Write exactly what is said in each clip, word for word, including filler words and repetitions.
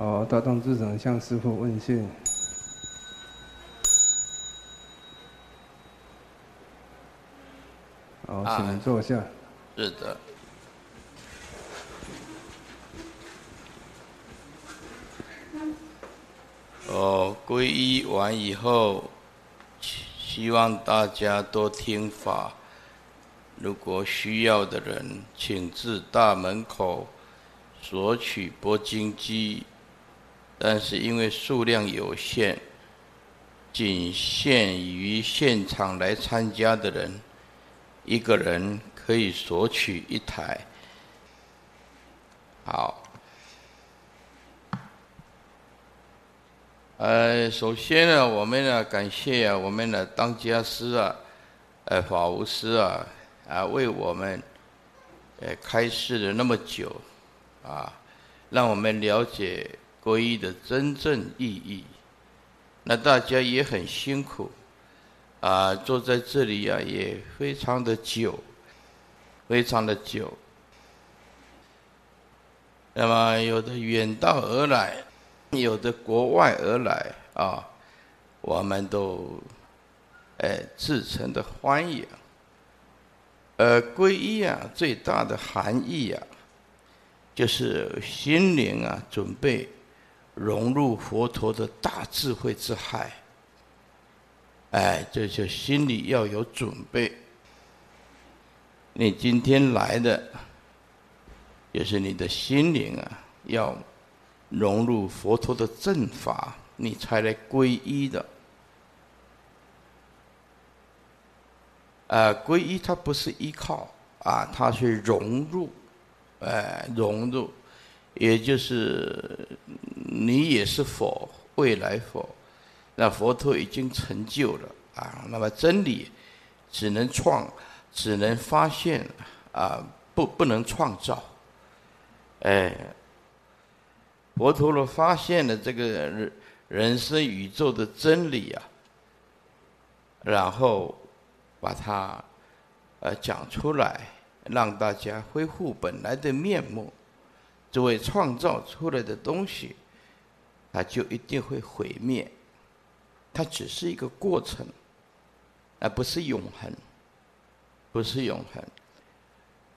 好，大众智诚向师父问讯。好，请您坐下。啊、是的。哦，皈依完以后，希望大家多听法。如果需要的人，请至大门口索取钵经机。 但是因为数量有限，仅限于现场来参加的人，一个人可以索取一台。好，呃，首先呢，我们呢感谢啊，我们的当家师啊，呃，法无师啊，啊，为我们，呃，开示了那么久，啊，让我们了解。 皈依的真正意义，那大家也很辛苦，啊，坐在这里啊，也非常的久，非常的久。那么有的远道而来，有的国外而来啊，我们都，哎，至诚的欢迎。而皈依啊，最大的含义啊，就是心灵啊，准备。 融入佛陀的大智慧之海，哎，这就心里要有准备。你今天来的，就是你的心灵啊，要融入佛陀的正法，你才来皈依的。啊，皈依它不是依靠啊，它是融入，哎，融入。 也就是你也是佛，未来佛，那佛陀已经成就了啊。那么真理只能创，只能发现啊，不不能创造。哎，佛陀罗发现了这个人生宇宙的真理啊，然后把它呃讲出来，让大家恢复本来的面目。 作为创造出来的东西，它就一定会毁灭，它只是一个过程，而不是永恒，不是永恒。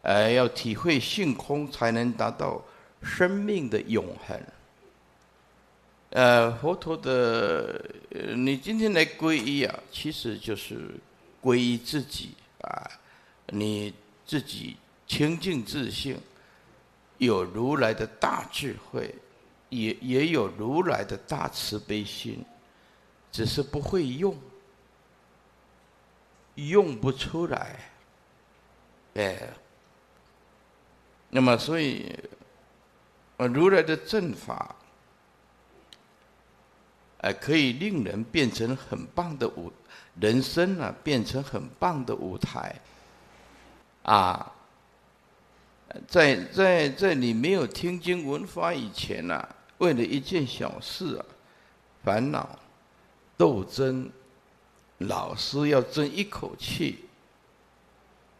呃，要体会性空，才能达到生命的永恒。呃，佛陀的，呃，你今天来皈依啊，其实就是皈依自己啊，你自己清净自性。 有如来的大智慧，也也有如来的大慈悲心，只是不会用，用不出来，哎。那么，所以，呃，如来的正法，哎，可以令人变成很棒的舞，人生啊，变成很棒的舞台，啊。 在在在你没有听经闻法以前呐、啊，为了一件小事啊，烦恼、斗争，老是要争一口气，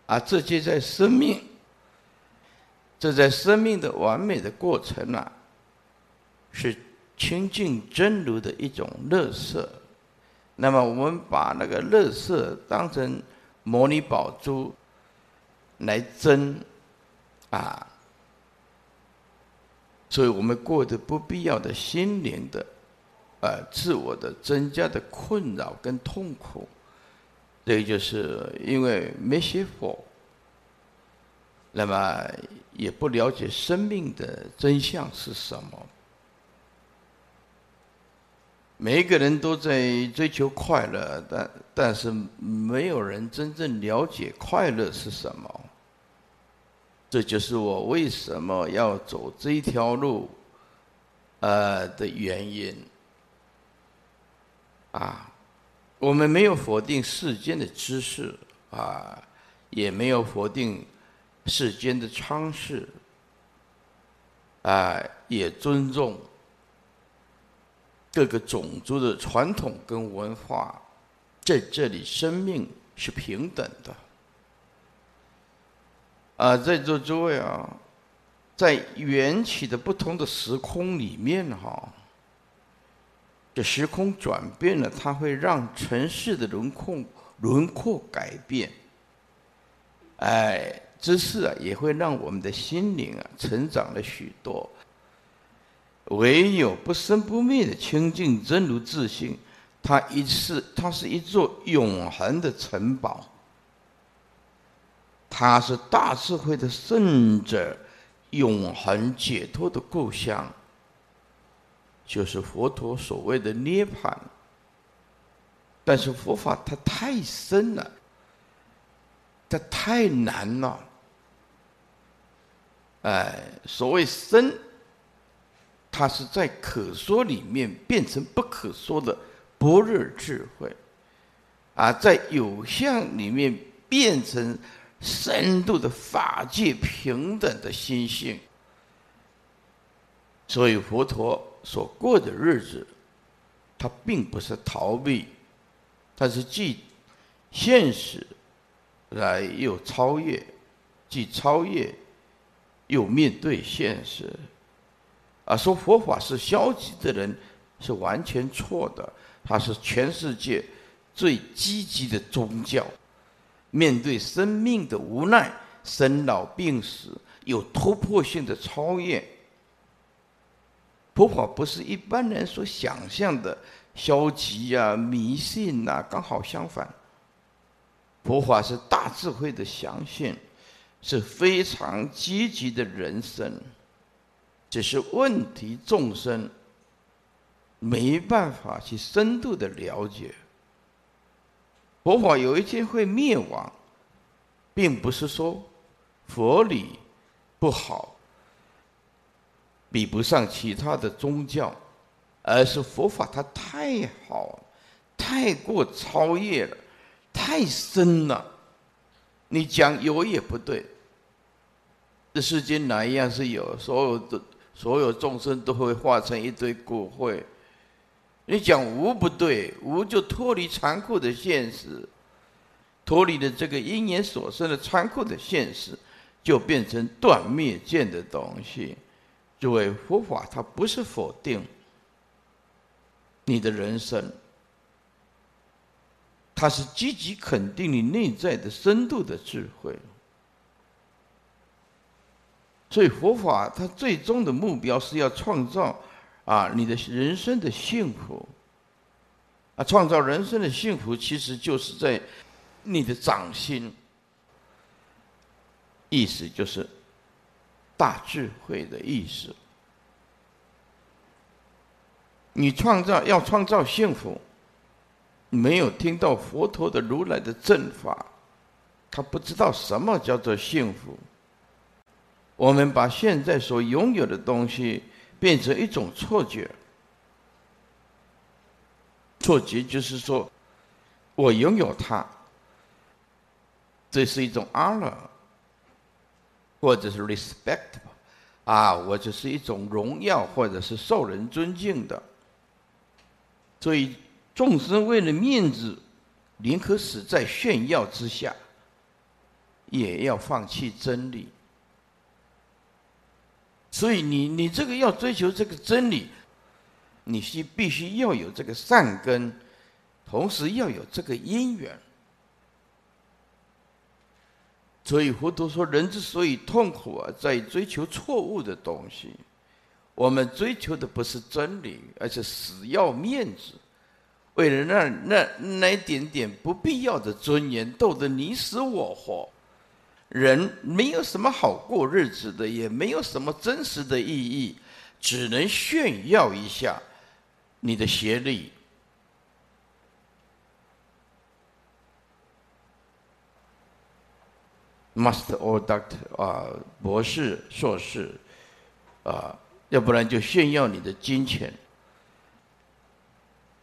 啊，这就在生命，这在生命的完美的过程啊，是清净真如的一种垃圾。那么我们把那个垃圾当成摩尼宝珠来争。 啊，所以我们过得不必要的心灵的，呃，自我的增加的困扰跟痛苦，这就是因为没学佛，那么也不了解生命的真相是什么。每一个人都在追求快乐，但但是没有人真正了解快乐是什么。 这就是我为什么要走这条路，呃的原因。啊，我们没有否定世间的知识啊，也没有否定世间的常识，啊，也尊重各个种族的传统跟文化，在这里生命是平等的。 啊，在座诸位啊，在缘起的不同的时空里面哈，这时空转变了，它会让城市的轮廓轮廓改变。哎，知识啊，也会让我们的心灵啊成长了许多。唯有不生不灭的清净真如自性，它一是它是一座永恒的城堡，它是大智慧的圣者。 永恒解脱的故乡，就是佛陀所谓的涅槃。但是佛法它太深了，它太难了。哎，所谓深，它是在可说里面变成不可说的般若智慧，啊，在有相里面变成。 深度的法界平等的心性，所以佛陀所过的日子，他并不是逃避，他是既现实，来又超越，既超越又面对现实。啊，说佛法是消极的人是完全错的，它是全世界最积极的宗教。 面对生命的无奈、生老病死，有突破性的超越。佛法不是一般人所想象的消极啊、迷信啊，刚好相反。佛法是大智慧的相信，是非常积极的人生。只是问题众生没办法去深度的了解。 佛法有一天会灭亡，并不是说佛理不好，比不上其他的宗教，而是佛法它太好，太过超越了，太深了。你讲有也不对，这世间哪一样是有？所有的所有众生都会化成一堆骨灰。 你讲无不对，无就脱离残酷的现实，脱离了这个因缘所生的残酷的现实，就变成断灭见的东西。所以佛法它不是否定你的人生，它是积极肯定你内在的深度的智慧。所以佛法它最终的目标是要创造。 啊，你的人生的幸福，啊，创造人生的幸福，其实就是在你的掌心。意思就是大智慧的意思。你创造要创造幸福，没有听到佛陀的如来的正法，他不知道什么叫做幸福。我们把现在所拥有的东西。 变成一种错觉，错觉就是说，我拥有它，这是一种 honor， 或者是 respect， 啊，我只是一种荣耀，或者是受人尊敬的。所以众生为了面子，宁可死在炫耀之下，也要放弃真理。 所以你你这个要追求这个真理，你是必须要有这个善根，同时要有这个因缘。所以佛陀说，人之所以痛苦啊，在追求错误的东西。我们追求的不是真理，而且死要面子，为了那那那一点点不必要的尊严，斗得你死我活。 人没有什么好过日子的，也没有什么真实的意义，只能炫耀一下你的学历。Master or Doctor 啊，博士、硕士啊，要不然就炫耀你的金钱、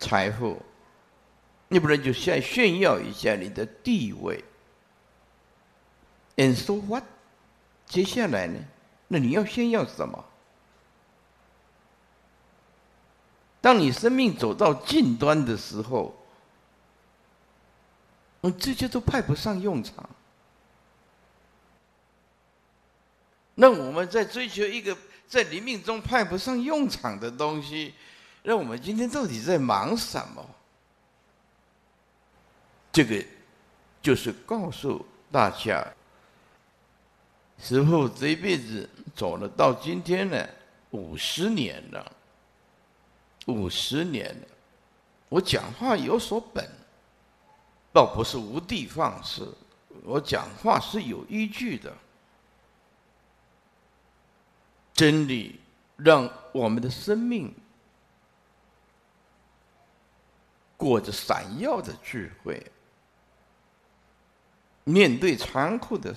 财富，要不然就炫炫耀一下你的地位。 And so what？ 接下来呢？那你要炫耀什么？当你生命走到尽端的时候，这些都派不上用场。那我们在追求一个在临命中派不上用场的东西，那我们今天到底在忙什么？这个就是告诉大家，师父这一辈子走了到今天呢，五十年了，五十年了，我讲话有所本，倒不是无的放矢，我讲话是有依据的。真理让我们的生命过着闪耀的智慧，面对残酷的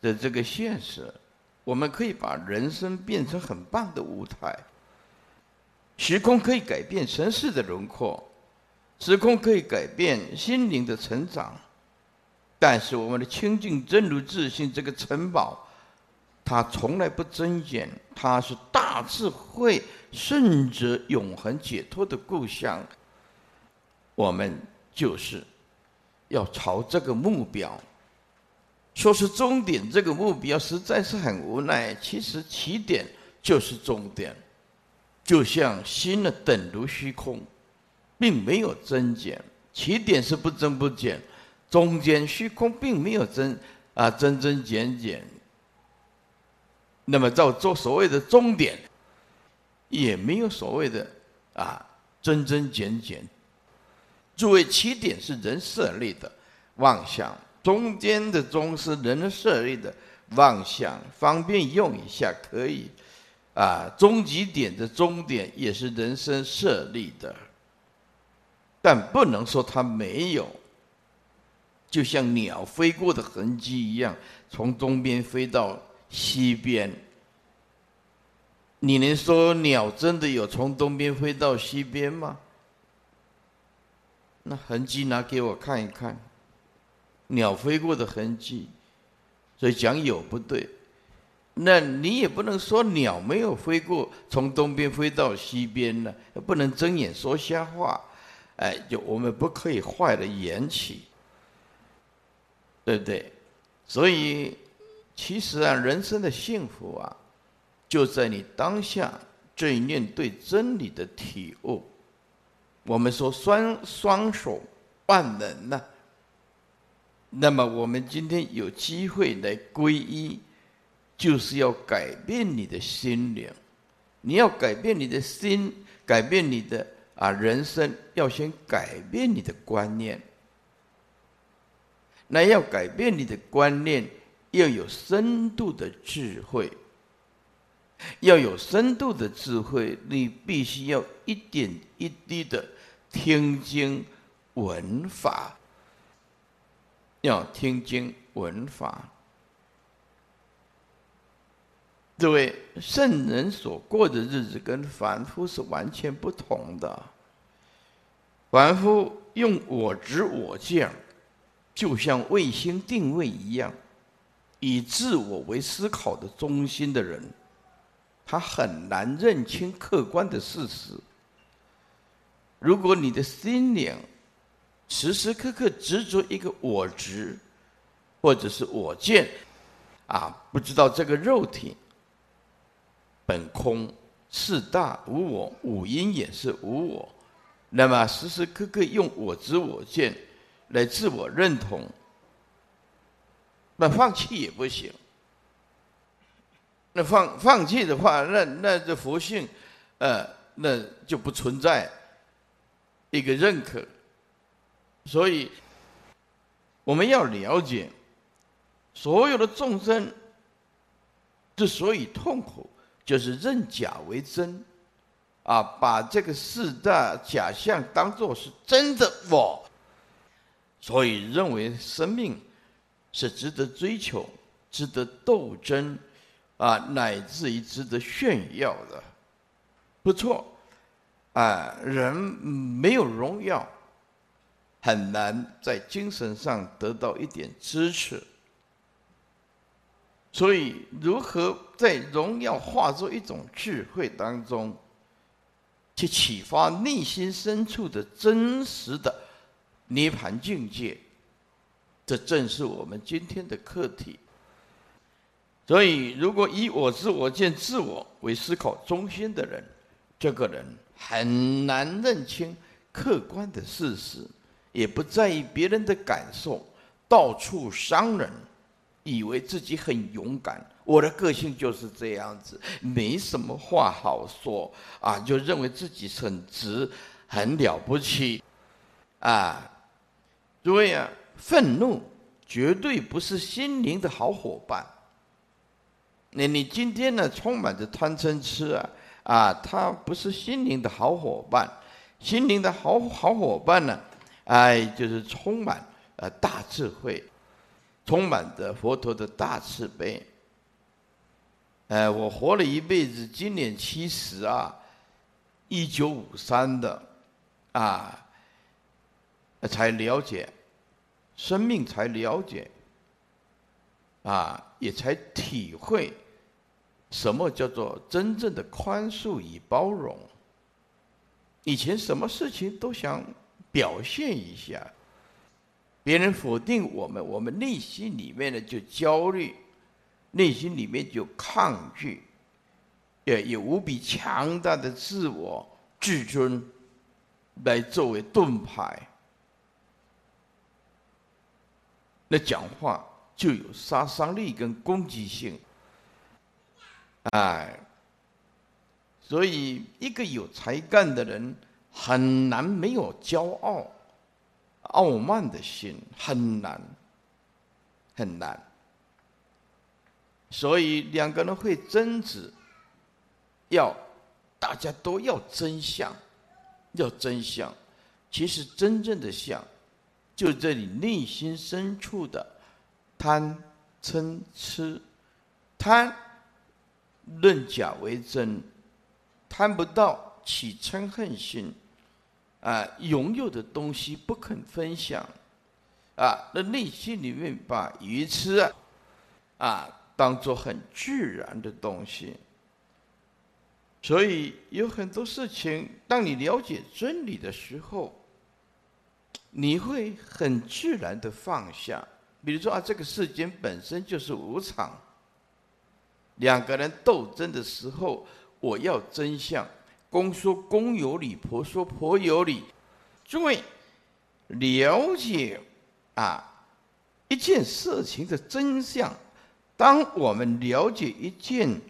的这个现实，我们可以把人生变成很棒的舞台。时空可以改变城市的轮廓，时空可以改变心灵的成长，但是我们的清净真如自性这个城堡，它从来不增减，它是大智慧甚至永恒解脱的故乡。我们就是要朝这个目标，说是终点，这个目标实在是很无奈。其实起点就是终点，就像心的等如虚空，并没有增减，起点是不增不减，中间虚空并没有增啊增增减减。那么到做所谓的终点，也没有所谓的啊增增减减。诸位，起点是人设立的妄想，中间的中是人设立的妄想，方便用一下可以啊。终极点的终点也是人生设立的，但不能说它没有。就像鸟飞过的痕迹一样，从东边飞到西边，你能说鸟真的有从东边飞到西边吗？那痕迹拿给我看一看，鸟飞过的痕迹，所以讲有不对。那你也不能说鸟没有飞过，从东边飞到西边呢，不能睁眼说瞎话。哎，就我们不可以坏了缘起，对不对？所以其实啊，人生的幸福啊，就在你当下这一念对真理的体悟。我们说双双手万能呢、啊，那么我们今天有机会来皈依，就是要改变你的心灵。你要改变你的心，改变你的啊人生，要先改变你的观念。那要改变你的观念，要有深度的智慧，要有深度的智慧，你必须要一点一滴的听经闻法，要听经闻法。各位，圣人所过的日子跟凡夫是完全不同的。凡夫用我执我见，就像卫星定位一样，以自我为思考的中心的人，他很难认清客观的事实。如果你的心灵时时刻刻执着一个我执或者是我见啊，不知道这个肉体本空，四大无我，五阴也是无我，那么时时刻刻用我执我见来自我认同，那放弃也不行。那放放弃的话，那那这佛性，呃，那就不存在一个认可。所以我们要了解，所有的众生之所以痛苦，就是认假为真，啊，把这个四大假象当作是真的我，所以认为生命是值得追求、值得斗争啊，乃至于值得炫耀的。不错啊，人没有荣耀，很难在精神上得到一点支持。所以如何在荣耀化作一种智慧当中，去启发内心深处的真实的涅槃境界，这正是我们今天的课题。所以，如果以我知我见自我为思考中心的人，这个人很难认清客观的事实，也不在意别人的感受，到处伤人，以为自己很勇敢。我的个性就是这样子，没什么话好说啊，就认为自己很直，很了不起啊。所以啊，愤怒绝对不是心灵的好伙伴。 你你今天呢，充满着贪嗔痴啊啊，它不是心灵的好伙伴。心灵的好好伙伴呢，哎，就是充满呃大智慧，充满着佛陀的大慈悲。呃，我活了一辈子，今年七十啊，一九五三的啊，才了解生命，才了解啊，也才体会。 什么叫做真正的宽恕与包容？以前什么事情都想表现一下，别人否定我们，我们内心里面呢就焦虑，内心里面就抗拒，也也无比强大的自我自尊来作为盾牌，那讲话就有杀伤力跟攻击性。 哎，所以一个有才干的人很难没有骄傲、傲慢的心，很难，很难。所以两个人会争执，要大家都要真相，要真相。其实真正的相，就这里内心深处的贪、嗔、痴，贪。 论假为真，贪不到起嗔恨心，啊，拥有的东西不肯分享，啊，那内心里面把愚痴啊，啊，当作很自然的东西。所以有很多事情，当你了解真理的时候，你会很自然的放下。比如说啊，这个世间本身就是无常。 两个人斗争的时候，我要真相。公说公有理，婆说婆有理。诸位，了解啊一件事情的真相。当我们了解一件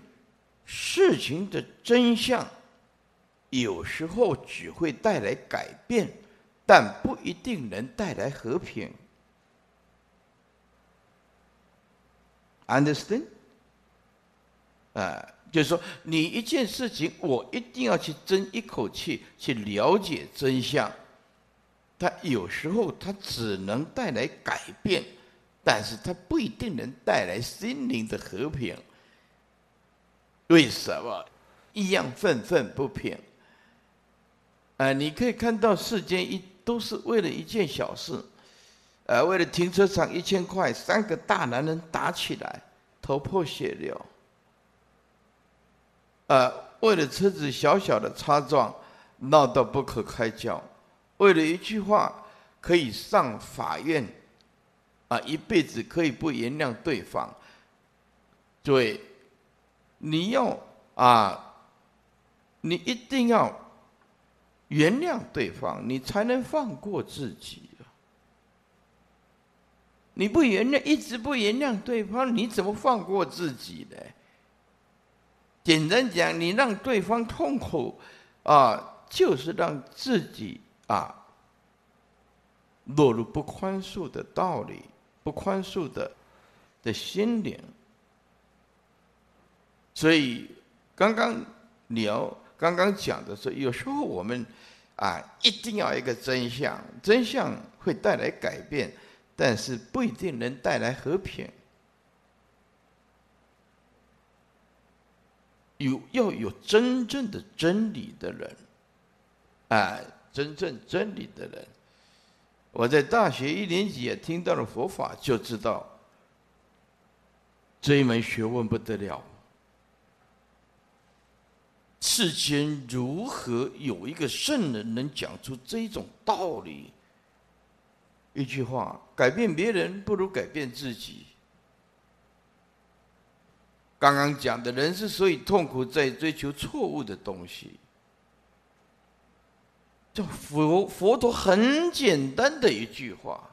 事情的真相，有时候只会带来改变，但不一定能带来和平。Understand? 啊，就是说，你一件事情，我一定要去争一口气，去了解真相。它有时候它只能带来改变，但是它不一定能带来心灵的和平。为什么？一样愤愤不平。啊，你可以看到世间一都是为了一件小事，呃、啊，为了停车场一千块，三个大男人打起来，头破血流。 呃，为了车子小小的擦撞，闹到不可开交；为了一句话，可以上法院，啊、呃，一辈子可以不原谅对方。对，你要啊、呃，你一定要原谅对方，你才能放过自己。你不原谅，一直不原谅对方，你怎么放过自己呢？ 简单讲，你让对方痛苦，啊，就是让自己啊落入不宽恕的道理、不宽恕的的心灵。所以刚刚聊、刚刚讲的是，有时候我们啊一定要一个真相，真相会带来改变，但是不一定能带来和平。 有要有真正的真理的人，啊，真正真理的人。我在大学一年级也听到了佛法，就知道这一门学问不得了。世间如何有一个圣人能讲出这种道理？一句话，改变别人不如改变自己。刚刚讲的，人之所以痛苦，在追求错误的东西。这佛佛陀很简单的一句话，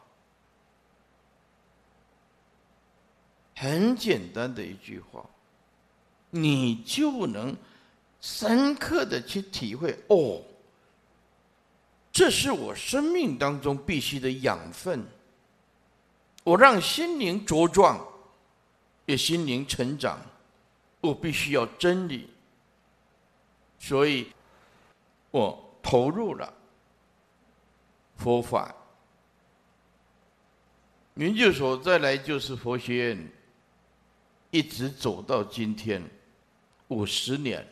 很简单的一句话，你就能深刻的去体会哦，这是我生命当中必须的养分。我让心灵茁壮，也心灵成长，我必须要真理，所以我投入了佛法。研究所再来就是佛学院，一直走到今天五十年，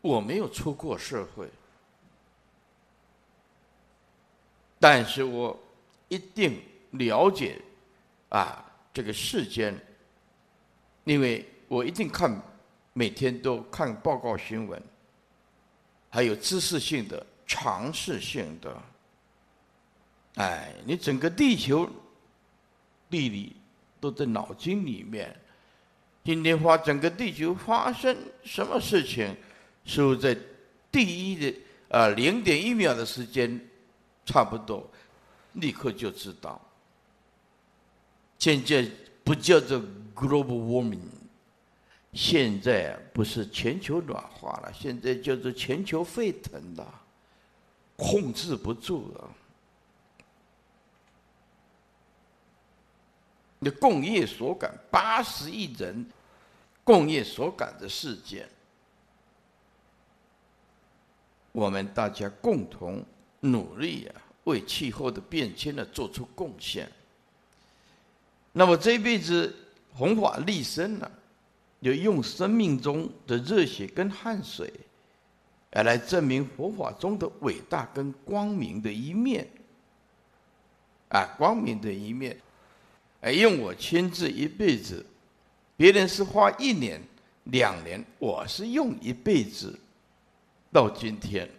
我没有出过社会，但是我一定了解啊这个世间，因为我一定看，每天都看报告新闻。还有知识性的、常识性的，哎，你整个地球地理都在脑筋里面。今天发整个地球发生什么事情，是不是在第一的啊零点一秒的时间，差不多立刻就知道。现在不叫做 global warming。现在不是全球暖化了，现在叫做全球沸腾了，控制不住了。你共业所感，八十亿人共业所感的事件，我们大家共同努力啊，为气候的变迁呢、啊、做出贡献。那么这一辈子弘法利生呢、啊？就用生命中的热血跟汗水，来证明佛法中的伟大跟光明的一面，啊，光明的一面，哎，用我亲自一辈子，别人是花一年、两年，我是用一辈子，到今天，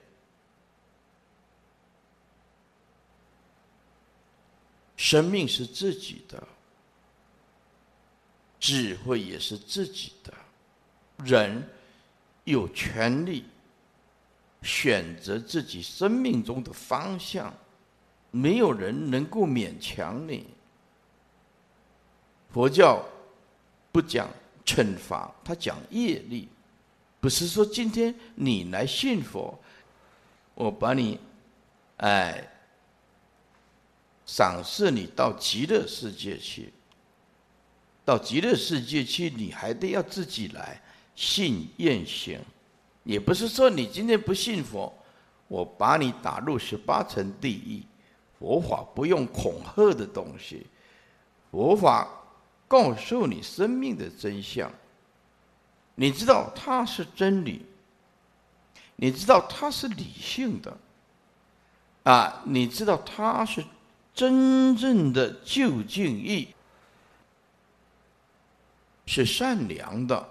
生命是自己的。智慧也是自己的，人有权利选择自己生命中的方向，没有人能够勉强你。佛教不讲惩罚，他讲业力，不是说今天你来信佛，我把你，哎，赏赐你到极乐世界去。到极乐世界去，你还得要自己来信愿行，也不是说你今天不信佛，我把你打入十八层地狱。佛法不用恐吓的东西，佛法告诉你生命的真相，你知道它是真理，你知道它是理性的，啊，你知道它是真正的究竟义。是善良的，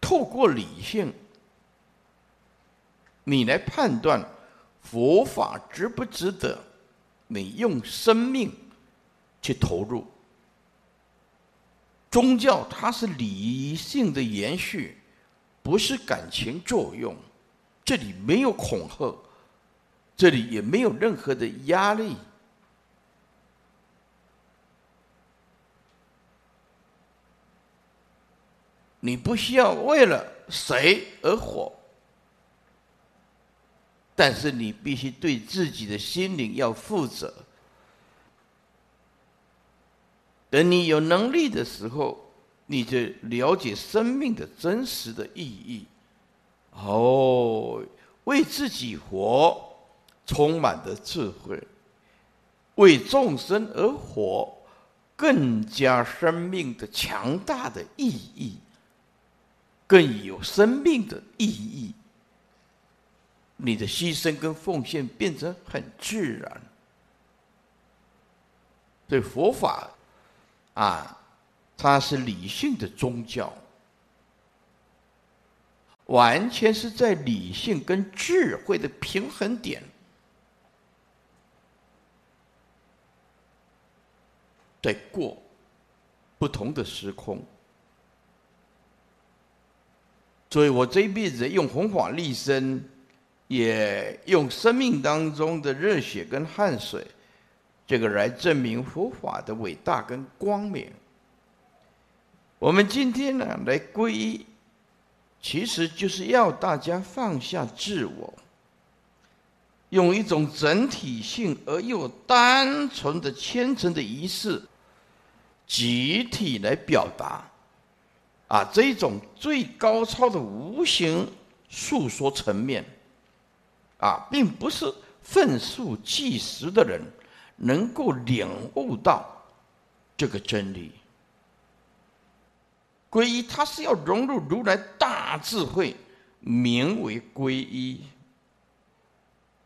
透过理性，你来判断佛法值不值得你用生命去投入。宗教它是理性的延续，不是感情作用，这里没有恐吓，这里也没有任何的压力。你不需要为了谁而活，但是你必须对自己的心灵要负责。等你有能力的时候，你就了解生命的真实的意义。哦，为自己活，充满了智慧；为众生而活，更加生命的强大的意义。更有生命的意义，你的牺牲跟奉献变成很自然。对佛法啊，它是理性的宗教，完全是在理性跟智慧的平衡点，在过不同的时空。所以我这一辈子用弘法利生，也用生命当中的热血跟汗水，这个来证明佛法的伟大跟光明。我们今天呢来皈依，其实就是要大家放下自我，用一种整体性而又单纯的虔诚的仪式，集体来表达啊这种最高超的无形诉说层面啊，并不是愤世嫉俗的人能够领悟到这个真理。皈依它是要融入如来大智慧，名为皈依。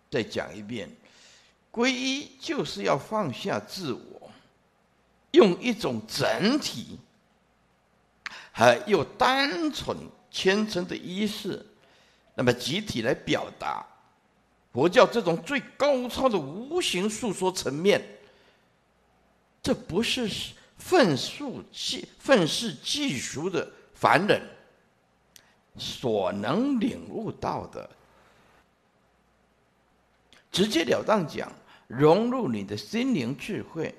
再讲一遍，皈依就是要放下自我，用一种整体还有单纯虔诚的仪式，那么集体来表达佛教这种最高超的无形诉说层面。这不是愤世嫉俗的凡人所能领悟到的。直截了当讲，融入你的心灵智慧，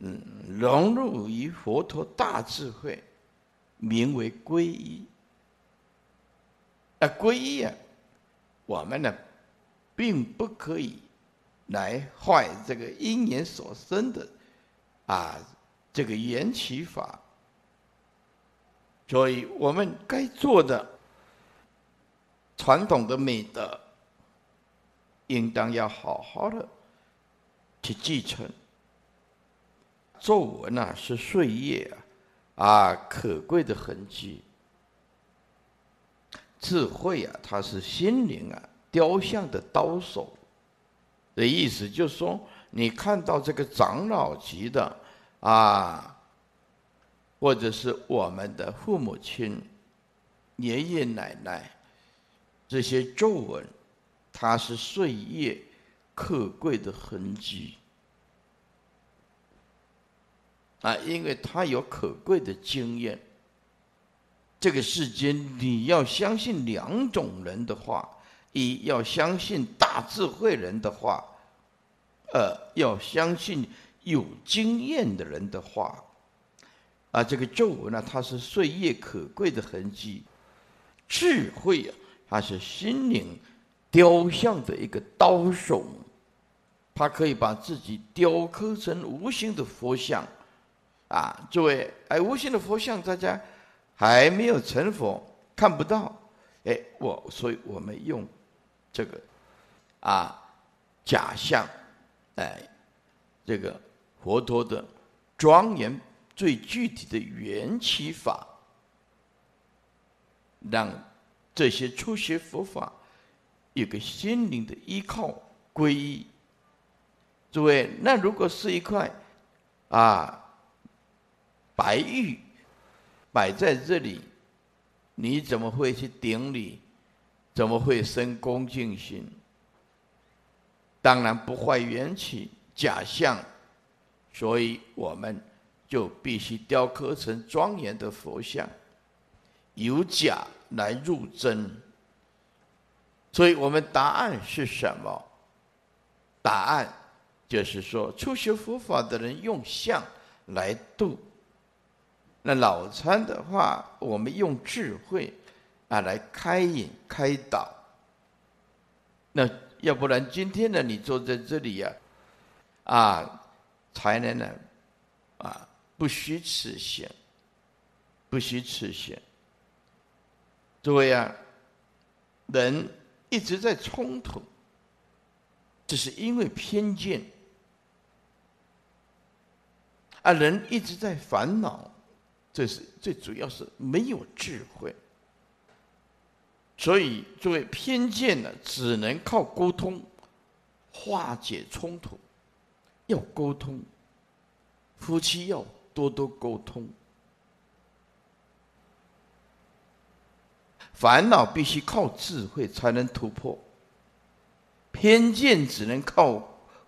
嗯，融入于佛陀大智慧，名为皈依。啊，皈依啊，我们呢，并不可以来坏这个因缘所生的啊。这个缘起法，所以我们该做的传统的美德，应当要好好的去继承。皱纹啊，是岁月啊，啊可贵的痕迹；智慧啊，它是心灵啊雕像的刀手。的意思就是说，你看到这个长老级的。啊，或者是我们的父母亲、爷爷奶奶，这些皱纹，它是岁月可贵的痕迹啊，因为它有可贵的经验。这个世间，你要相信两种人的话：一要相信大智慧人的话，二要相信有经验的人的话。啊，这个皱纹呢，它是岁月可贵的痕迹；智慧啊，它是心灵雕像的一个刀手，它可以把自己雕刻成无形的佛像。啊，诸位，哎，无形的佛像，大家还没有成佛，看不到。哎，我，所以我们用这个啊假象，哎，这个。佛陀的庄严最具体的缘起法，让这些初学佛法有个心灵的依靠，皈依。诸位，那如果是一块啊白玉摆在这里，你怎么会去顶礼？怎么会生恭敬心？当然不坏缘起假象。所以我们就必须雕刻成庄严的佛像，由假来入真。所以我们答案是什么？答案就是说，初学佛法的人用相来度，那老参的话，我们用智慧啊来开引开导。那要不然今天呢，你坐在这里呀、啊，啊。才能呢，啊，不虚此行，不虚此行。诸位啊，人一直在冲突，这是因为偏见啊，人一直在烦恼，这是最主要是没有智慧。所以诸位，偏见呢，只能靠沟通化解冲突。要沟通，夫妻要多多沟通。烦恼必须靠智慧才能突破，偏见只能靠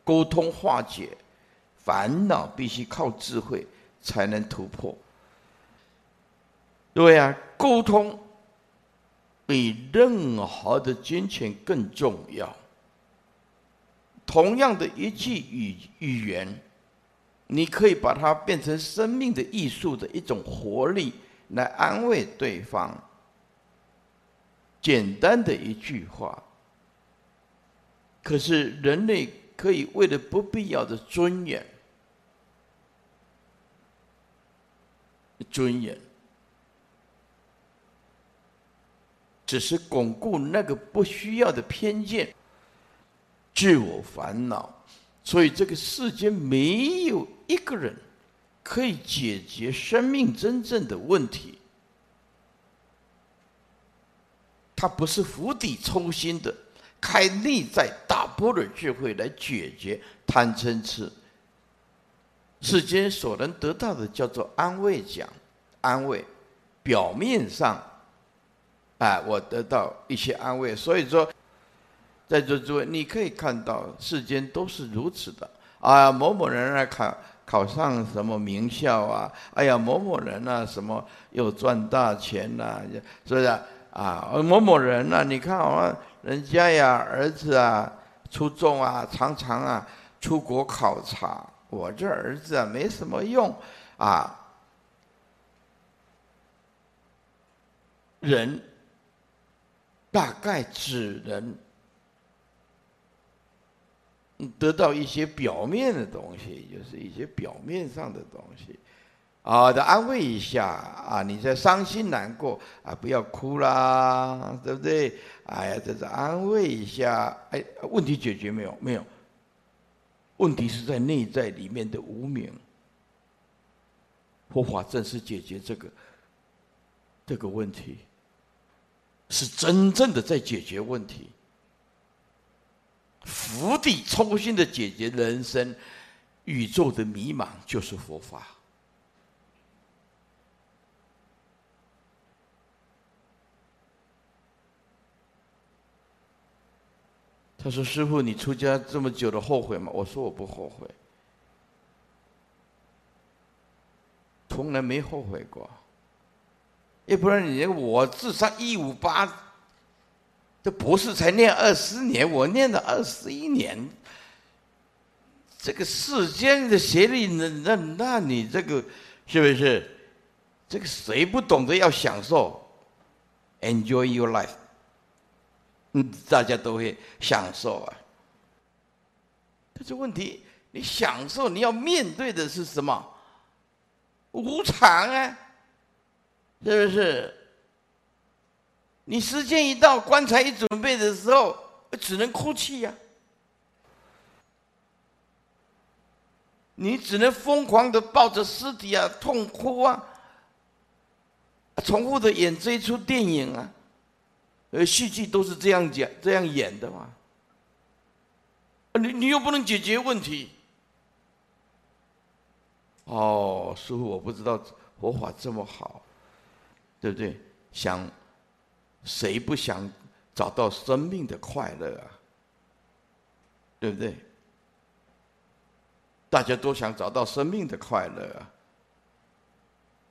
沟通化解，烦恼必须靠智慧才能突破。对啊，沟通比任何的金钱更重要。同样的一句语语言，你可以把它变成生命的艺术的一种活力，来安慰对方。简单的一句话，可是人类可以为了不必要的尊严，尊严。 只是巩固那个不需要的偏见、自我烦恼，所以这个世间没有一个人可以解决生命真正的问题。他不是釜底抽薪的，开内在大波的智慧来解决贪嗔痴。世间所能得到的叫做安慰奖、安慰，表面上。 啊，我得到一些安慰，所以说，在座诸位，你可以看到世间都是如此的啊。某某人啊，考考上什么名校啊？哎呀，某某人啊，什么又赚大钱呐、啊？是不是啊？啊，某某人啊，你看啊，人家呀，儿子啊，出众啊，常常啊出国考察，我这儿子啊没什么用啊，人。 大概只能得到一些表面的东西，就是一些表面上的东西，啊，的安慰一下啊，你在伤心难过啊，不要哭啦，对不对？哎呀，这是安慰一下，哎，问题解决没有？没有，问题是在内在里面的无明。佛法正是解决这个这个问题。 是真正的在解决问题，釜底抽薪的解决人生、宇宙的迷茫，就是佛法。他说：“师父，你出家这么久了，后悔吗？”我说：“我不后悔，从来没后悔过。” 要不然你我智商一五八，这博士才念二十年，我念了二十一年。这个世间的学历，那那那你这个是不是？这个谁不懂得要享受 ？Enjoy your life， 嗯，大家都会享受啊。但是问题，你享受你要面对的是什么？无常啊！ 是不是？你时间一到，棺材一准备的时候，只能哭泣呀、啊。你只能疯狂的抱着尸体啊，痛哭啊，重复的演这一出电影啊，呃，戏剧都是这样讲、这样演的嘛。你你又不能解决问题。哦，师父，我不知道佛法这么好。 对不对？想，谁不想找到生命的快乐啊？对不对？大家都想找到生命的快乐啊。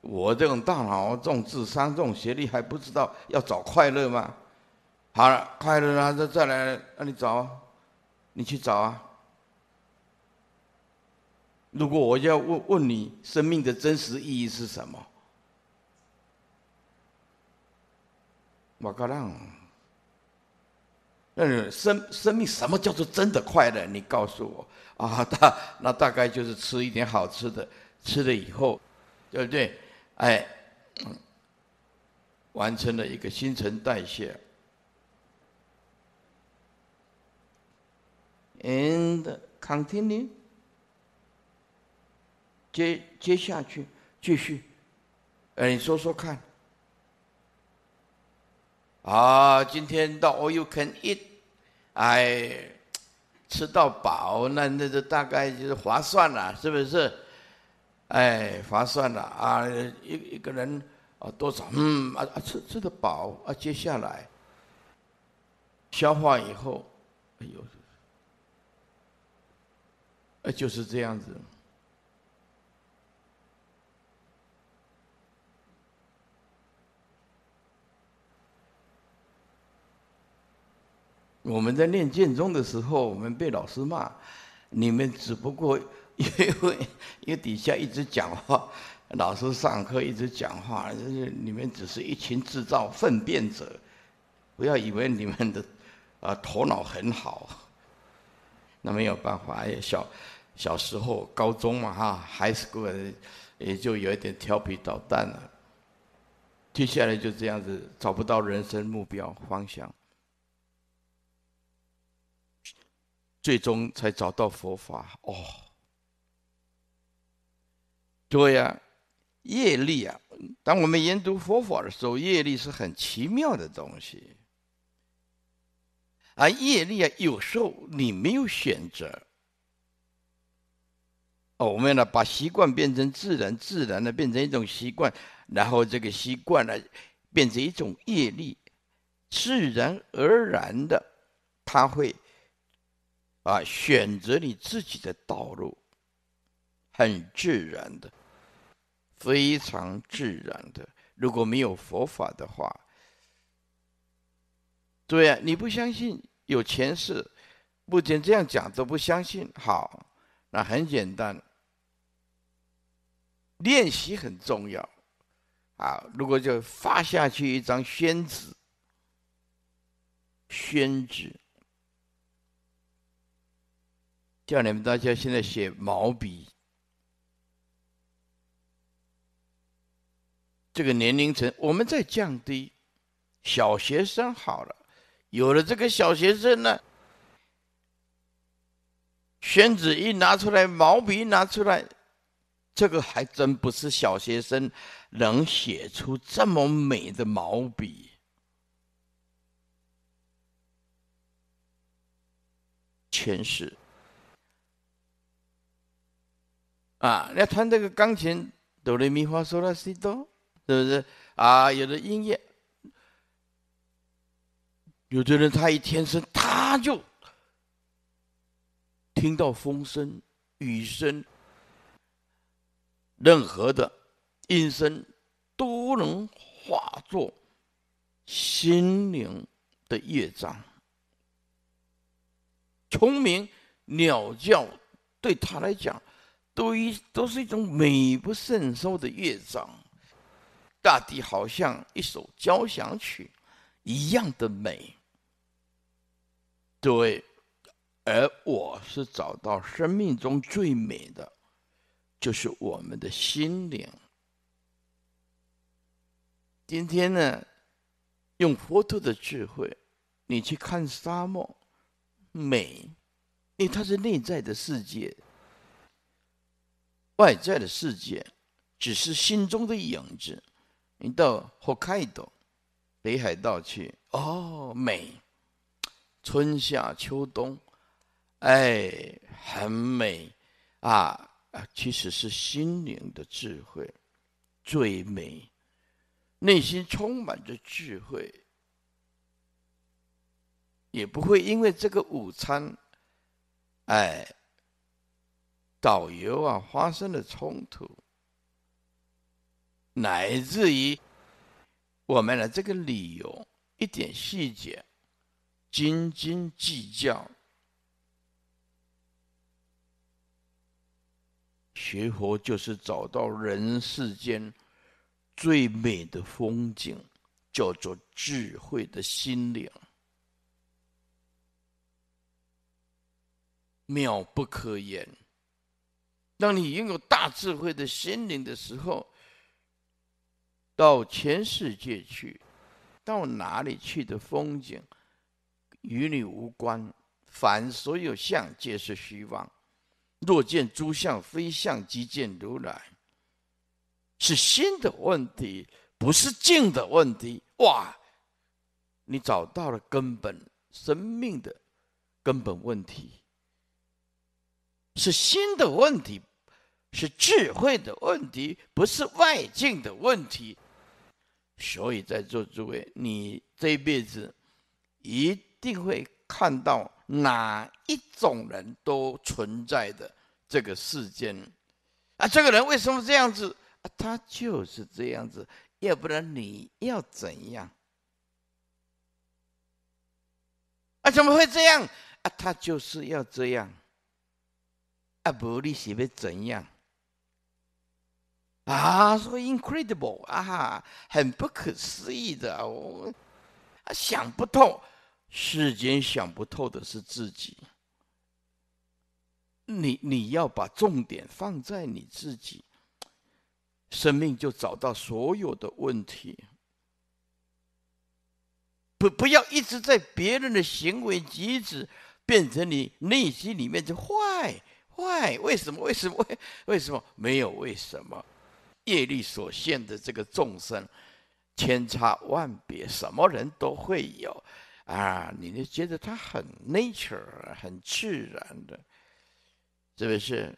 我这种大脑、这种智商、这种学历还不知道要找快乐吗？好了，快乐啊，再再来，那你找啊，你去找啊。如果我要问问你，生命的真实意义是什么？ 我告诉你，生生命什么叫做真的快乐？你告诉我啊，大那大概就是吃一点好吃的，吃了以后，对不对？哎，完成了一个新陈代谢。And continue， 接接下去继续，哎，你说说看。 啊，今天到 all you can eat， 哎，吃到饱，那那这大概就是划算了，是不是？哎，划算了啊！一一个人啊多少？嗯啊啊，吃吃得饱啊，接下来消化以后，哎呦，哎就是这样子。我们在念建中的时候，我们被老师骂，你们只不过因为因为底下一直讲话，老师上课一直讲话，就是你们只是一群制造粪便者，不要以为你们的啊头脑很好。那没有办法，小小时候高中嘛哈 ，high school 也就有一点调皮捣蛋了。 接下来就这样子，找不到人生目标方向，最终才找到佛法哦。对呀、啊，业力啊，当我们研读佛法的时候，业力是很奇妙的东西。而业力啊，有时候你没有选择。哦，我们呢，把习惯变成自然，自然的变成一种习惯。 然后这个习惯呢，变成一种业力，自然而然的，他会啊选择你自己的道路，很自然的，非常自然的。如果没有佛法的话，对啊，你不相信有前世，目前这样讲都不相信。好，那很简单，练习很重要。 啊，如果就发下去一张宣纸，宣纸，叫你们大家现在写毛笔，这个年龄层我们再降低，小学生好了，有了这个小学生呢，宣纸一拿出来，毛笔一拿出来。 这个还真不是小学生能写出这么美的毛笔。全是啊，要弹这个钢琴，哆来咪发嗦啦西哆，是不是啊？有的音乐，有的人他一天生他就听到风声、雨声。 任何的音声都能化作心灵的乐章。虫鸣、鸟叫对他来讲，都一都是一种美不胜收的乐章。大地好像一首交响曲一样的美。对，而我是找到生命中最美的。 就是我们的心灵。今天呢，用佛陀的智慧，你去看沙漠，美，因为它是内在的世界，外在的世界只是心中的影子。你到Hokkaido，北海道去，哦，美，春夏秋冬，哎，很美啊。 其实是心灵的智慧最美，内心充满着智慧，也不会因为这个午餐，哎，导游啊发生了冲突，乃至于我们的这个理由一点细节斤斤计较。 学佛就是找到人世间最美的风景，叫做智慧的心灵，妙不可言。当你拥有大智慧的心灵的时候，到全世界去，到哪里去的风景与你无关，凡所有相皆是虚妄。 若见诸相非相，即见如来。是心的问题，不是境的问题。哇，你找到了根本生命的根本问题，是心的问题，是智慧的问题，不是外境的问题。所以在座诸位，你这辈子一定会看到。 哪一种人都存在的这个世间啊，这个人为什么这样子啊？他就是这样子，要不然你要怎样啊，怎么会这样？啊，他就是要这样。啊，不，你是要怎样？啊，说 incredible 啊，很不可思议的，我、啊、想不透，世间想不透的是自己。你你要把重点放在你自己，生命就找到所有的问题。不不要一直在别人的行为举止变成你内心里面的坏坏，为什么？为什么？为为什么？没有为什么。业力所现的这个众生，千差万别，什么人都会有啊！你就觉得他很 nature， 很自然的，是不是？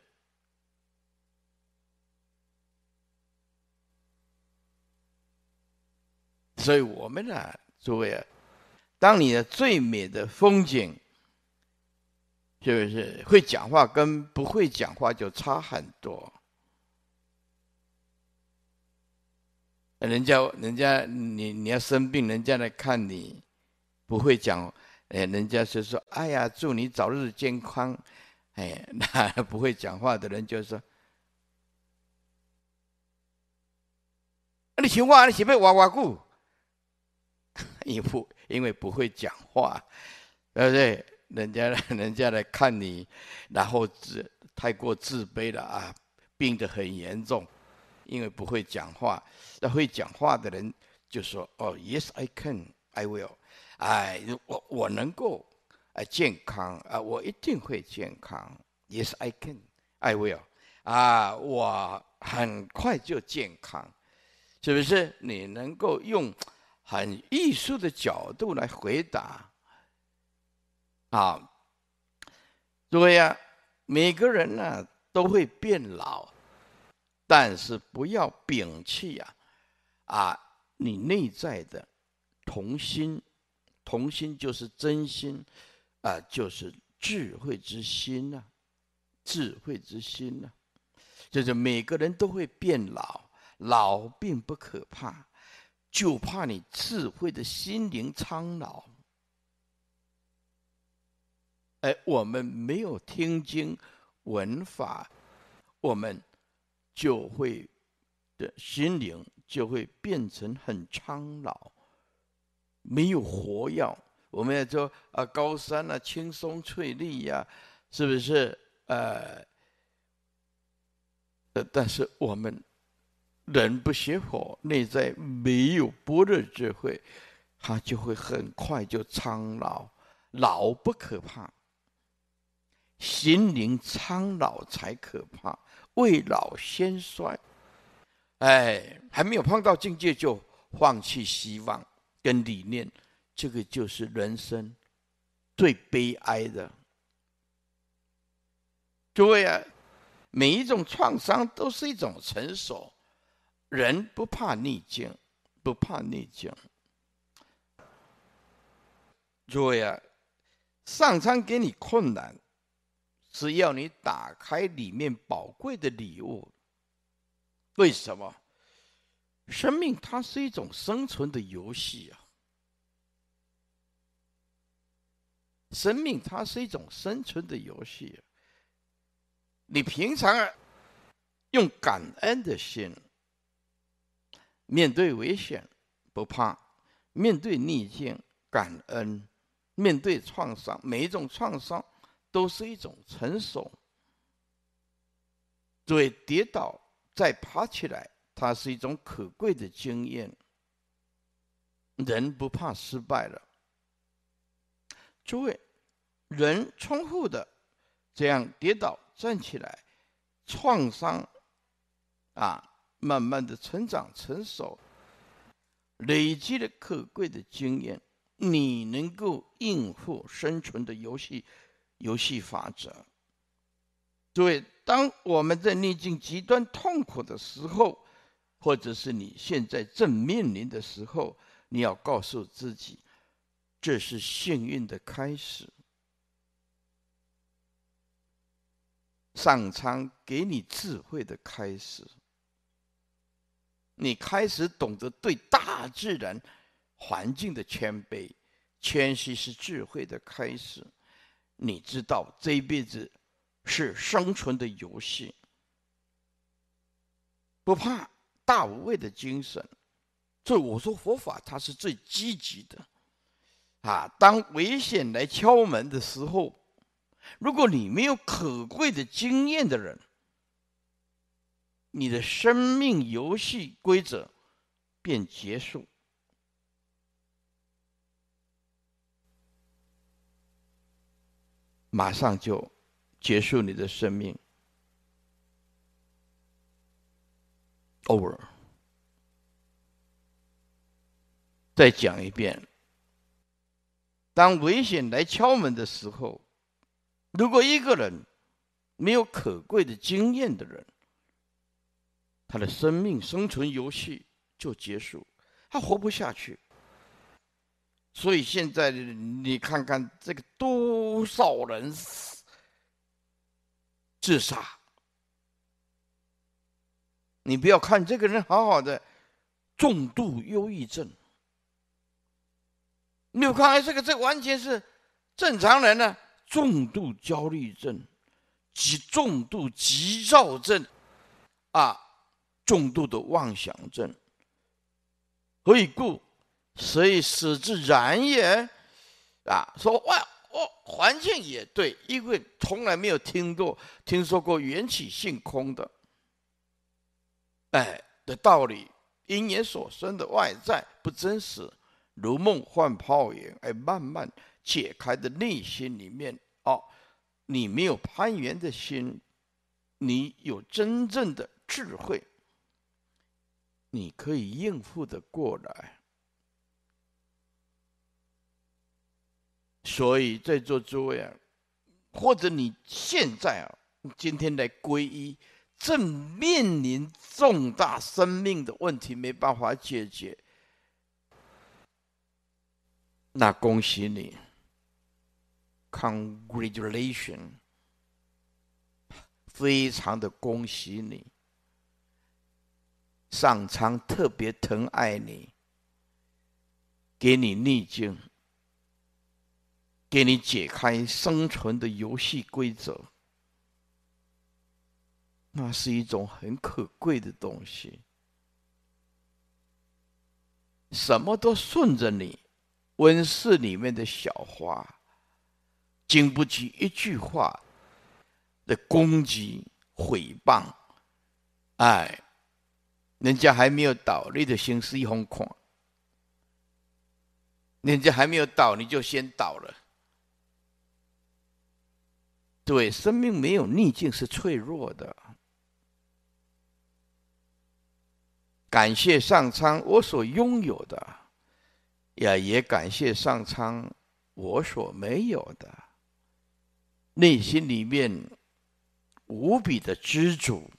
所以我们啊，诸位啊，当你的最美的风景，是不是会讲话跟不会讲话就差很多？人家，人家，你你要生病，人家来看你，不会讲，哎，人家就说，哎呀，祝你早日健康，哎，那不会讲话的人就说，啊、你请话，你是要活多久？因不，因为不会讲话，对不对？人家，人家来看你，然后自太过自卑了啊，病得很严重。因为不会讲话，那会讲话的人就说：“哦 ，Yes, I can, I will。哎，我我能够啊健康啊，我一定会健康。Yes, I can, I will。啊，我很快就健康，是不是？你能够用很艺术的角度来回答。啊，对呀、啊，每个人呢、啊、都会变老。”但是不要摒弃啊，啊，你内在的童心，童心就是真心，啊，就是智慧之心呐、啊，智慧之心呐、啊，就是每个人都会变老，老并不可怕，就怕你智慧的心灵苍老。哎，我们没有听经闻法，我们。就会的心灵就会变成很苍老，没有活药。我们也说啊，高山啊，青松翠绿呀、啊，是不是？呃，但是我们人不学佛，内在没有般若智慧，它就会很快就苍老。老不可怕，心灵苍老才可怕。未老先衰，哎，还没有碰到境界就放弃希望跟理念，这个就是人生最悲哀的。诸位啊，每一种创伤都是一种成熟，人不怕逆境，不怕逆境。诸位啊，上苍给你困难。只要你打开里面宝贵的礼物，为什么？生命它是一种生存的游戏啊！生命它是一种生存的游戏、啊。你平常用感恩的心面对危险，不怕；面对逆境，感恩；面对创伤，每一种创伤。都是一种成熟，对跌倒再爬起来，它是一种可贵的经验。人不怕失败了，诸位，人重复的这样跌倒站起来，创伤啊，慢慢的成长成熟，累积了可贵的经验，你能够应付生存的游戏。游戏法则，对，当我们在历经极端痛苦的时候，或者是你现在正面临的时候，你要告诉自己，这是幸运的开始。上苍给你智慧的开始，你开始懂得对大自然环境的谦卑，谦虚是智慧的开始。你知道这一辈子是生存的游戏，不怕大无畏的精神。所以我说佛法它是最积极的啊！当危险来敲门的时候，如果你没有可贵的经验的人，你的生命游戏规则便结束。马上就结束你的生命 ，over。再讲一遍，当危险来敲门的时候，如果一个人没有可贵的经验的人，他的生命生存游戏就结束，他活不下去。所以现在你看看这个多少人自杀，你不要看这个人好好的，重度忧郁症，你有看这个这完全是正常人呢、啊，重度焦虑症，及重度急躁症，啊，重度的妄想症，何以故？所以死自然也，啊，说哇，哦，环境也对，因为从来没有听过、听说过缘起性空的，哎的道理，因缘所生的外在不真实，如梦幻泡影，哎，慢慢解开的内心里面，哦，你没有攀缘的心，你有真正的智慧，你可以应付的过来。所以在座诸位啊，或者你现在啊，今天来皈依，正面临重大生命的问题，没办法解决，那恭喜你 ，congratulation， 非常的恭喜你，上苍特别疼爱你，给你逆境。给你解开生存的游戏规则，那是一种很可贵的东西。什么都顺着你，温室里面的小花，经不起一句话的攻击、毁谤。哎，人家还没有倒，你就先死风看；人家还没有倒，你就先倒了。对，生命没有逆境是脆弱的。感谢上苍我所拥有的，也也感谢上苍我所没有的。内心里面无比的知足。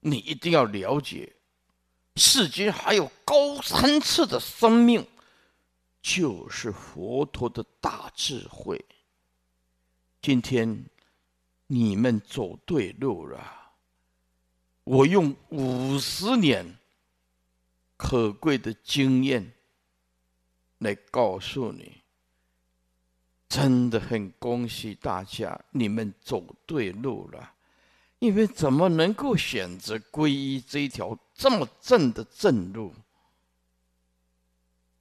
你一定要了解，世间还有高层次的生命，就是佛陀的大智慧。今天你们走对路了，我用五十年可贵的经验来告诉你，真的很恭喜大家，你们走对路了。因为怎么能够选择皈依这一条这么正的正路？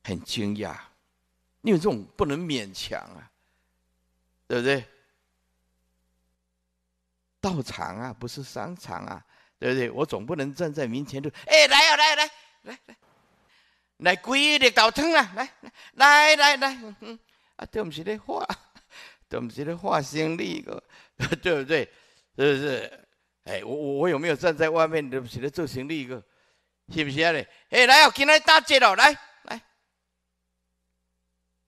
很惊讶，因为这种不能勉强啊，对不对？道场啊，不是商场啊，对不对？我总不能站在面前就，哎，来啊，来来来来，来跪的搞疼啊，来来来来，嗯，啊，对不起的话，对不起的话，心力个，对不对？是不是？哎，我我我有没有站在外面，对不起的做行李个，是不是啊？嘞，哎，来啊，今天大节了，来来，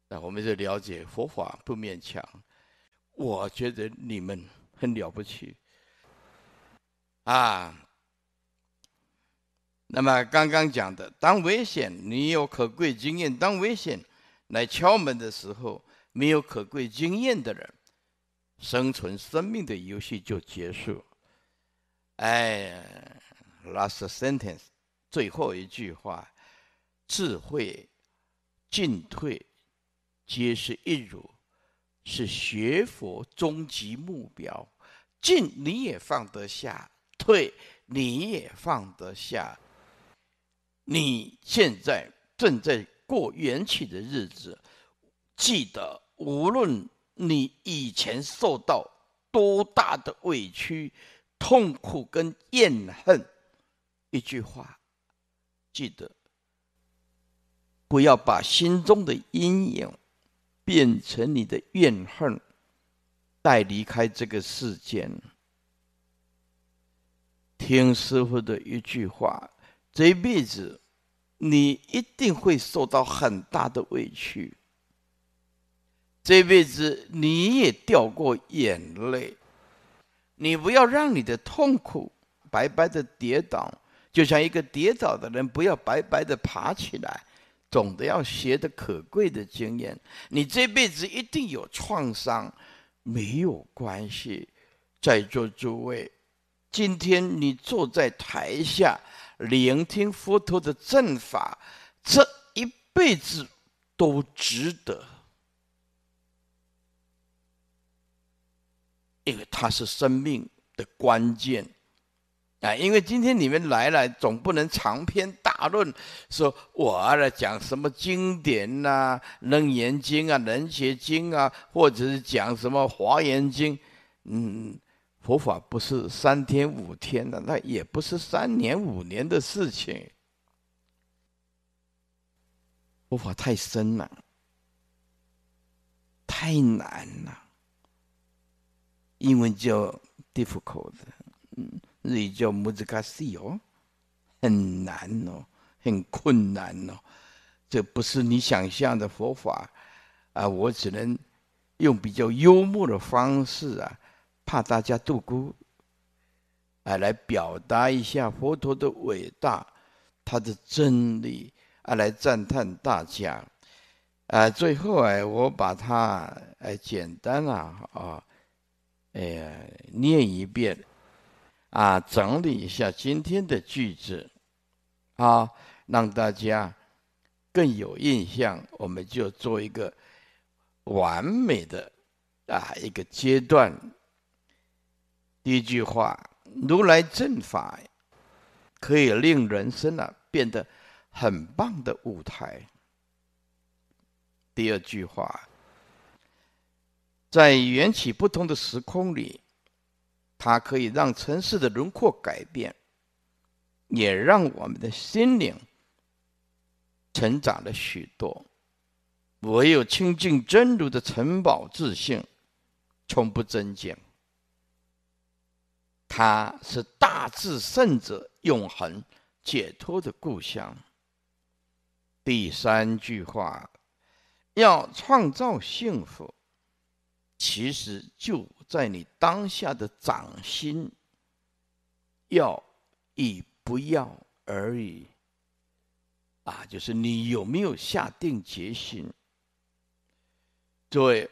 那我们就了解佛法不勉强，我觉得你们很了不起啊！那么刚刚讲的，当危险你有可贵经验，当危险来敲门的时候，没有可贵经验的人，生存生命的游戏就结束。哎 ，last sentence， 最后一句话，智慧进退皆是一如，是学佛终极目标。进你也放得下，退你也放得下。你现在正在过缘起的日子，记得无论你以前受到多大的委屈、痛苦跟怨恨，一句话，记得不要把心中的阴影变成你的怨恨，带离开这个世间。听师父的一句话，这一辈子你一定会受到很大的委屈，这辈子你也掉过眼泪，你不要让你的痛苦白白的跌倒，就像一个跌倒的人不要白白的爬起来，总得要学的可贵的经验。你这辈子一定有创伤，没有关系。在座诸位，今天你坐在台下聆听佛陀的正法，这一辈子都值得，因为它是生命的关键啊！因为今天你们来了，总不能长篇大论说我来讲什么经典啊，楞严经啊，楞伽经啊，或者是讲什么华严经。嗯，佛法不是三天五天的，那也不是三年五年的事情。佛法太深了，太难了，英文叫 difficult， 嗯。日语叫難しい哦，很难哦，很困难哦，这不是你想象的佛法啊！我只能用比较幽默的方式啊，怕大家度孤啊，来表达一下佛陀的伟大，他的真理啊，来赞叹大家啊。最后哎、啊，我把它哎、啊、简单啊啊，哎呀念一遍。啊，整理一下今天的句子，啊，让大家更有印象，我们就做一个完美的啊一个阶段。第一句话，如来正法可以令人生啊变得很棒的舞台。第二句话，在缘起不同的时空里，它可以让城市的轮廓改变，也让我们的心灵成长了许多。唯有清净真如的承宝自性，从不增减。它是大智圣者永恒解脱的故乡。第三句话，要创造幸福，其实就在你当下的掌心，要与不要而已啊，就是你有没有下定决心。诸位，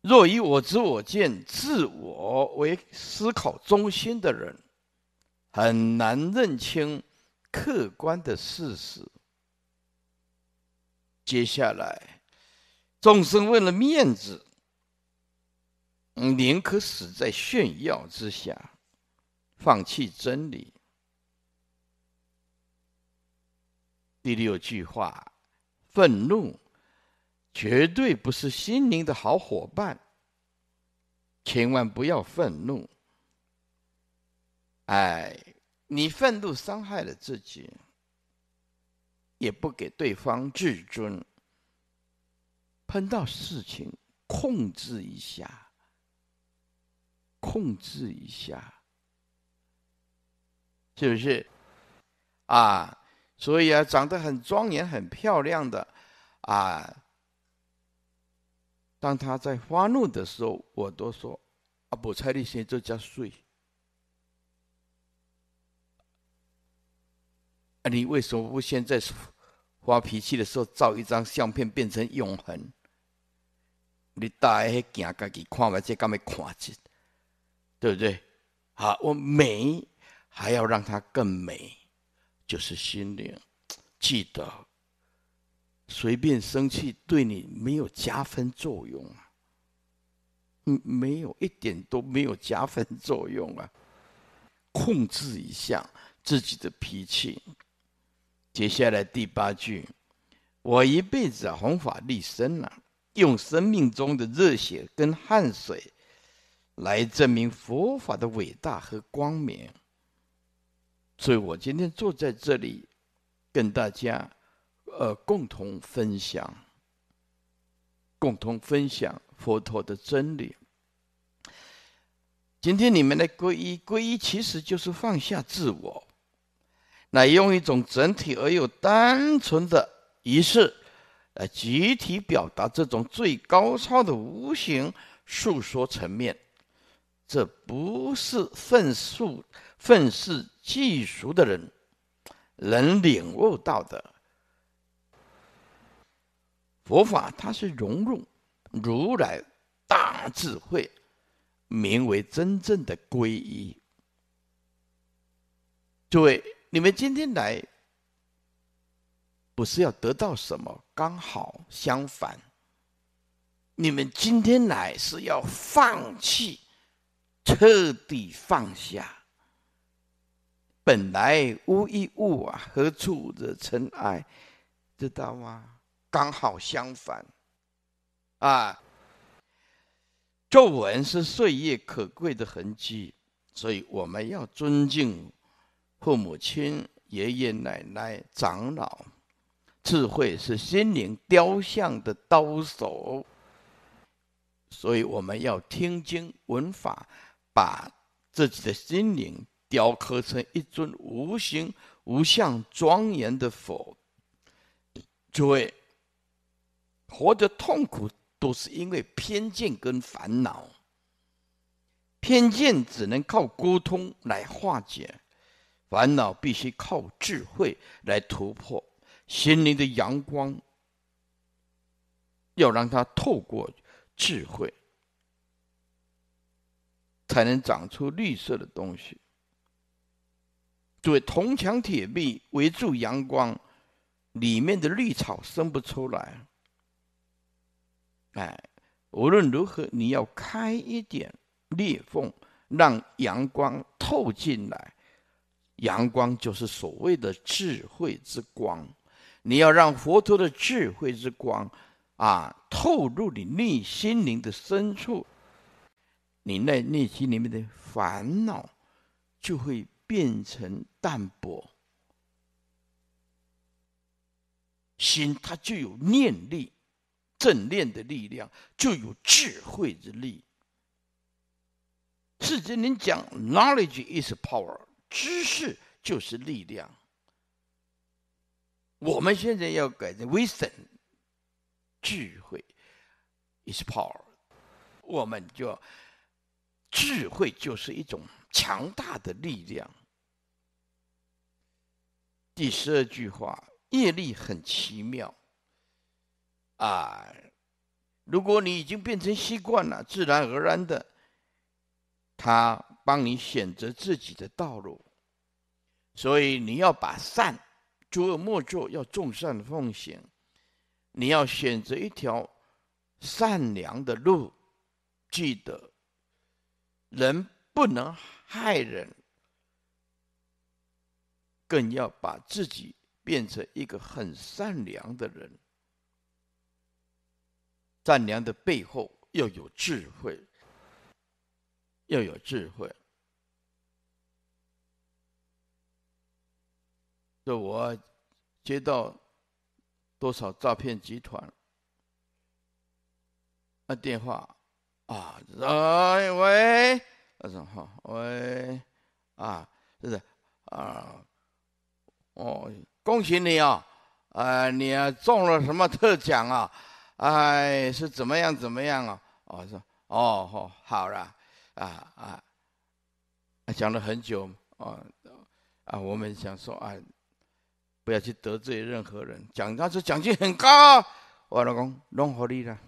若以我知我见自我为思考中心的人，很难认清客观的事实。接下来，众生为了面子，宁可死在炫耀之下，放弃真理。第六句话，愤怒绝对不是心灵的好伙伴，千万不要愤怒。哎，你愤怒伤害了自己，也不给对方自尊。碰到事情，控制一下。控制一下，是不是啊？所以啊，长得很庄严、很漂亮的啊，当他在发怒的时候，我都说啊，不彩你先做加水啊，你为什么不现在发脾气的时候照一张相片变成永恒？你大家行家己看完这干么看起？对不对？好，我美还要让它更美，就是心灵。记得随便生气对你没有加分作用啊，嗯，没有，一点都没有加分作用啊。控制一下自己的脾气。接下来第八句，我一辈子啊弘法利生啊，用生命中的热血跟汗水来证明佛法的伟大和光明。所以我今天坐在这里跟大家呃共同分享共同分享佛陀的真理。今天你们来皈依，皈依其实就是放下自我，来用一种整体而又单纯的仪式来集体表达这种最高超的无形诉说层面。这不是愤世愤世嫉俗的人能领悟到的。佛法它是融入如来大智慧，名为真正的皈依。诸位，你们今天来不是要得到什么，刚好相反，你们今天来是要放弃，彻底放下。本来无一物啊，何处惹尘埃，知道吗？刚好相反啊。皱纹是岁月可贵的痕迹，所以我们要尊敬父母亲、爷爷奶奶、长老。智慧是心灵雕像的刀手，所以我们要听经闻法，把自己的心灵雕刻成一尊无形无相庄严的佛。诸位，活得痛苦都是因为偏见跟烦恼，偏见只能靠沟通来化解，烦恼必须靠智慧来突破。心灵的阳光要让它透过智慧，才能长出绿色的东西。对，铜墙铁壁围住阳光，里面的绿草生不出来。哎，无论如何，你要开一点裂缝，让阳光透进来。阳光就是所谓的智慧之光，你要让佛陀的智慧之光啊透入你内心灵的深处，你那内心里面的烦恼就会变成淡泊，心它就有念力。正念的力量就有智慧之力。世间人讲 knowledge is power， 知识就是力量。我们现在要改成 wisdom， 智慧 is power， 我们就智慧就是一种强大的力量。第十二句话，业力很奇妙。啊，如果你已经变成习惯了，自然而然的，他帮你选择自己的道路。所以你要把善，诸恶莫作，要众善奉行。你要选择一条善良的路。记得，人不能害人，更要把自己变成一个很善良的人。善良的背后要有智慧，要有智慧。所以我接到多少诈骗集团啊电话啊，哎喂，啊什么喂啊，就是啊，哦，恭喜你啊，呃，你啊中了什么特奖啊？哎，是怎么样怎么样啊？哦，说哦好，好了，啊啊，讲了很久啊啊，我们想说啊，不要去得罪任何人。讲他说奖金很高，我老公弄好你啦。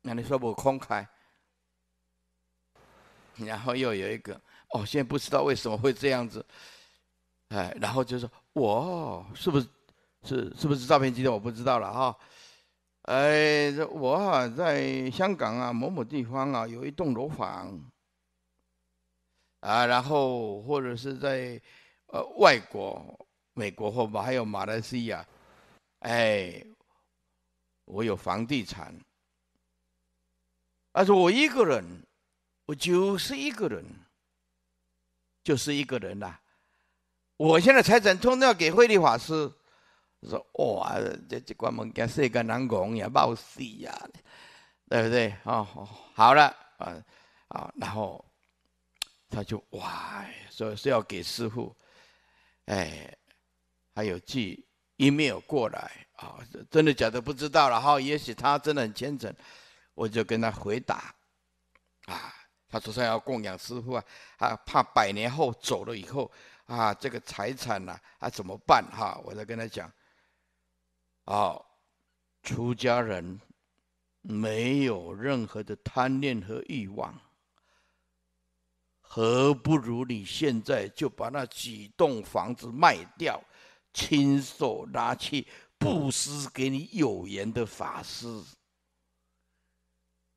那你说我慷慨，然后又有一个哦，现在不知道为什么会这样子，哎，然后就说我是不是？是是不是诈骗集团我不知道了哈。哎，我啊在香港啊某某地方啊有一栋楼房啊，然后或者是在呃外国美国或还有马来西亚，哎，我有房地产，但是我一个人，我就是一个人，就是一个人啦、啊。我现在财产通通要给慧律法师。说哇，这这关门件世间人讲也冒死呀，对不对？哦，好了啊啊，然后他就哇，说是要给师父，哎，还有寄 email 过来啊、哦，真的假的不知道了哈、哦，也许他真的很虔诚，我就跟他回答啊，他说他要供养师父啊，啊，怕百年后走了以后啊，这个财产呐、啊，啊怎么办哈、啊？我在跟他讲。哦，出家人没有任何的贪恋和欲望，何不如你现在就把那几栋房子卖掉，亲手拿去布施给你有缘的法师。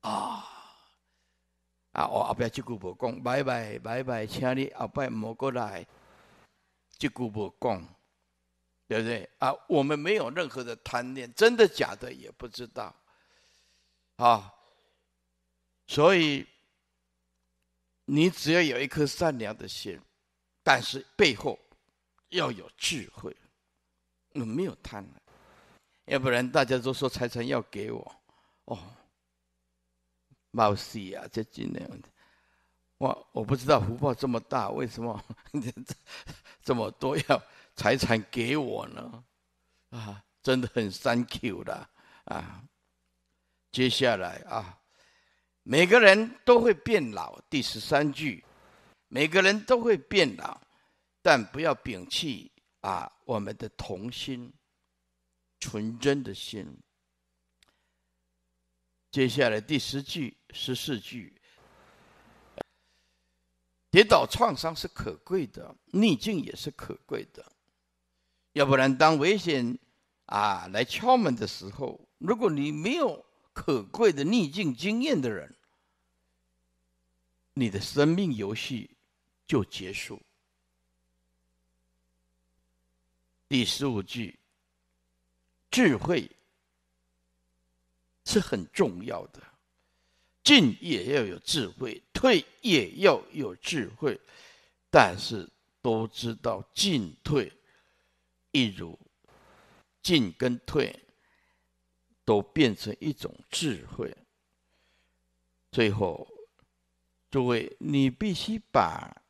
啊啊！我后边这句无讲，拜拜拜拜，请你后边莫过来，这句无讲。对不对啊？我们没有任何的贪恋，真的假的也不知道，啊，所以你只要有一颗善良的心，但是背后要有智慧，我没有贪婪，要不然大家都说财产要给我，哦，冒死啊，这真的。我我不知道福报这么大，为什么这么多要财产给我呢？啊，真的很 thank you 啦啊！接下来啊，每个人都会变老，第十三句，每个人都会变老，但不要摒弃啊我们的童心、纯真的心。接下来第十句、十四句。跌倒创伤是可贵的，逆境也是可贵的。要不然，当危险啊来敲门的时候，如果你没有可贵的逆境经验的人，你的生命游戏就结束。第十五句，智慧是很重要的。进也要有智慧，退也要有智慧，但是都知道进退一如，进跟退都变成一种智慧。最后，诸位，你必须把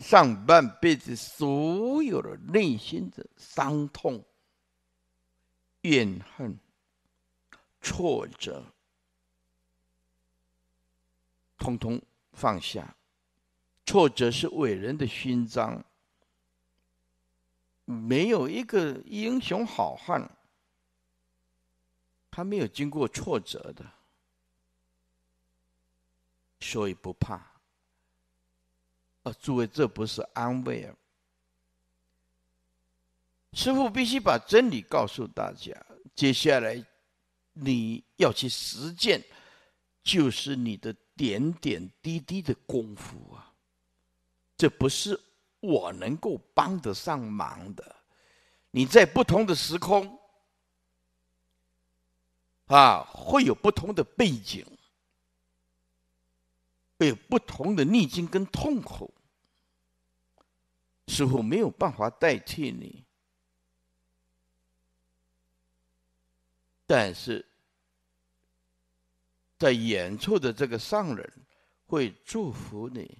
上半辈子所有的内心的伤痛、怨恨、挫折通通放下。挫折是伟人的勋章，没有一个英雄好汉他没有经过挫折的，所以不怕。啊，诸位，这不是安慰啊！师父必须把真理告诉大家，接下来你要去实践，就是你的点点滴滴的功夫啊，这不是我能够帮得上忙的。你在不同的时空啊，会有不同的背景，会有不同的逆境跟痛苦，似乎没有办法代替你，但是在远处的这个上人会祝福你，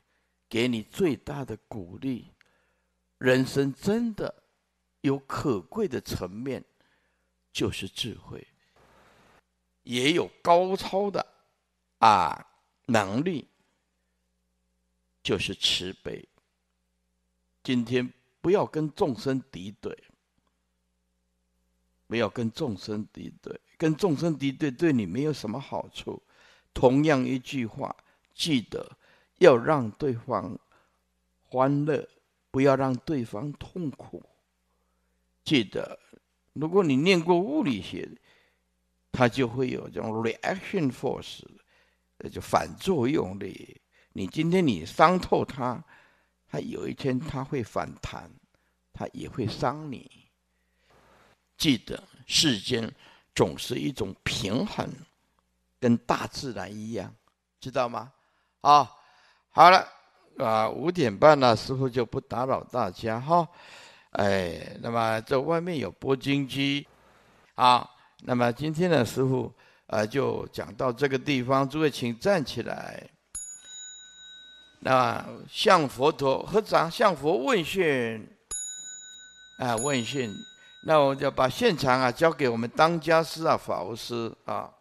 给你最大的鼓励。人生真的有可贵的层面，就是智慧，也有高超的啊能力，就是慈悲。今天不要跟众生敌对，不要跟众生敌对，跟众生敌对对你没有什么好处。同样一句话，记得要让对方欢乐，不要让对方痛苦。记得如果你念过物理学，它就会有这种 reaction force， 就反作用力。你今天你伤透它，它有一天它会反弹，它也会伤你。记得世间总是一种平衡，跟大自然一样，知道吗？啊，好了啊，五点半了，师父就不打扰大家哈。哎，那么这外面有播经机啊。那么今天呢，师父呃就讲到这个地方，诸位请站起来。那向佛陀合掌，向佛问讯啊，问讯。那我就把现场啊交给我们当家师啊，法务师啊。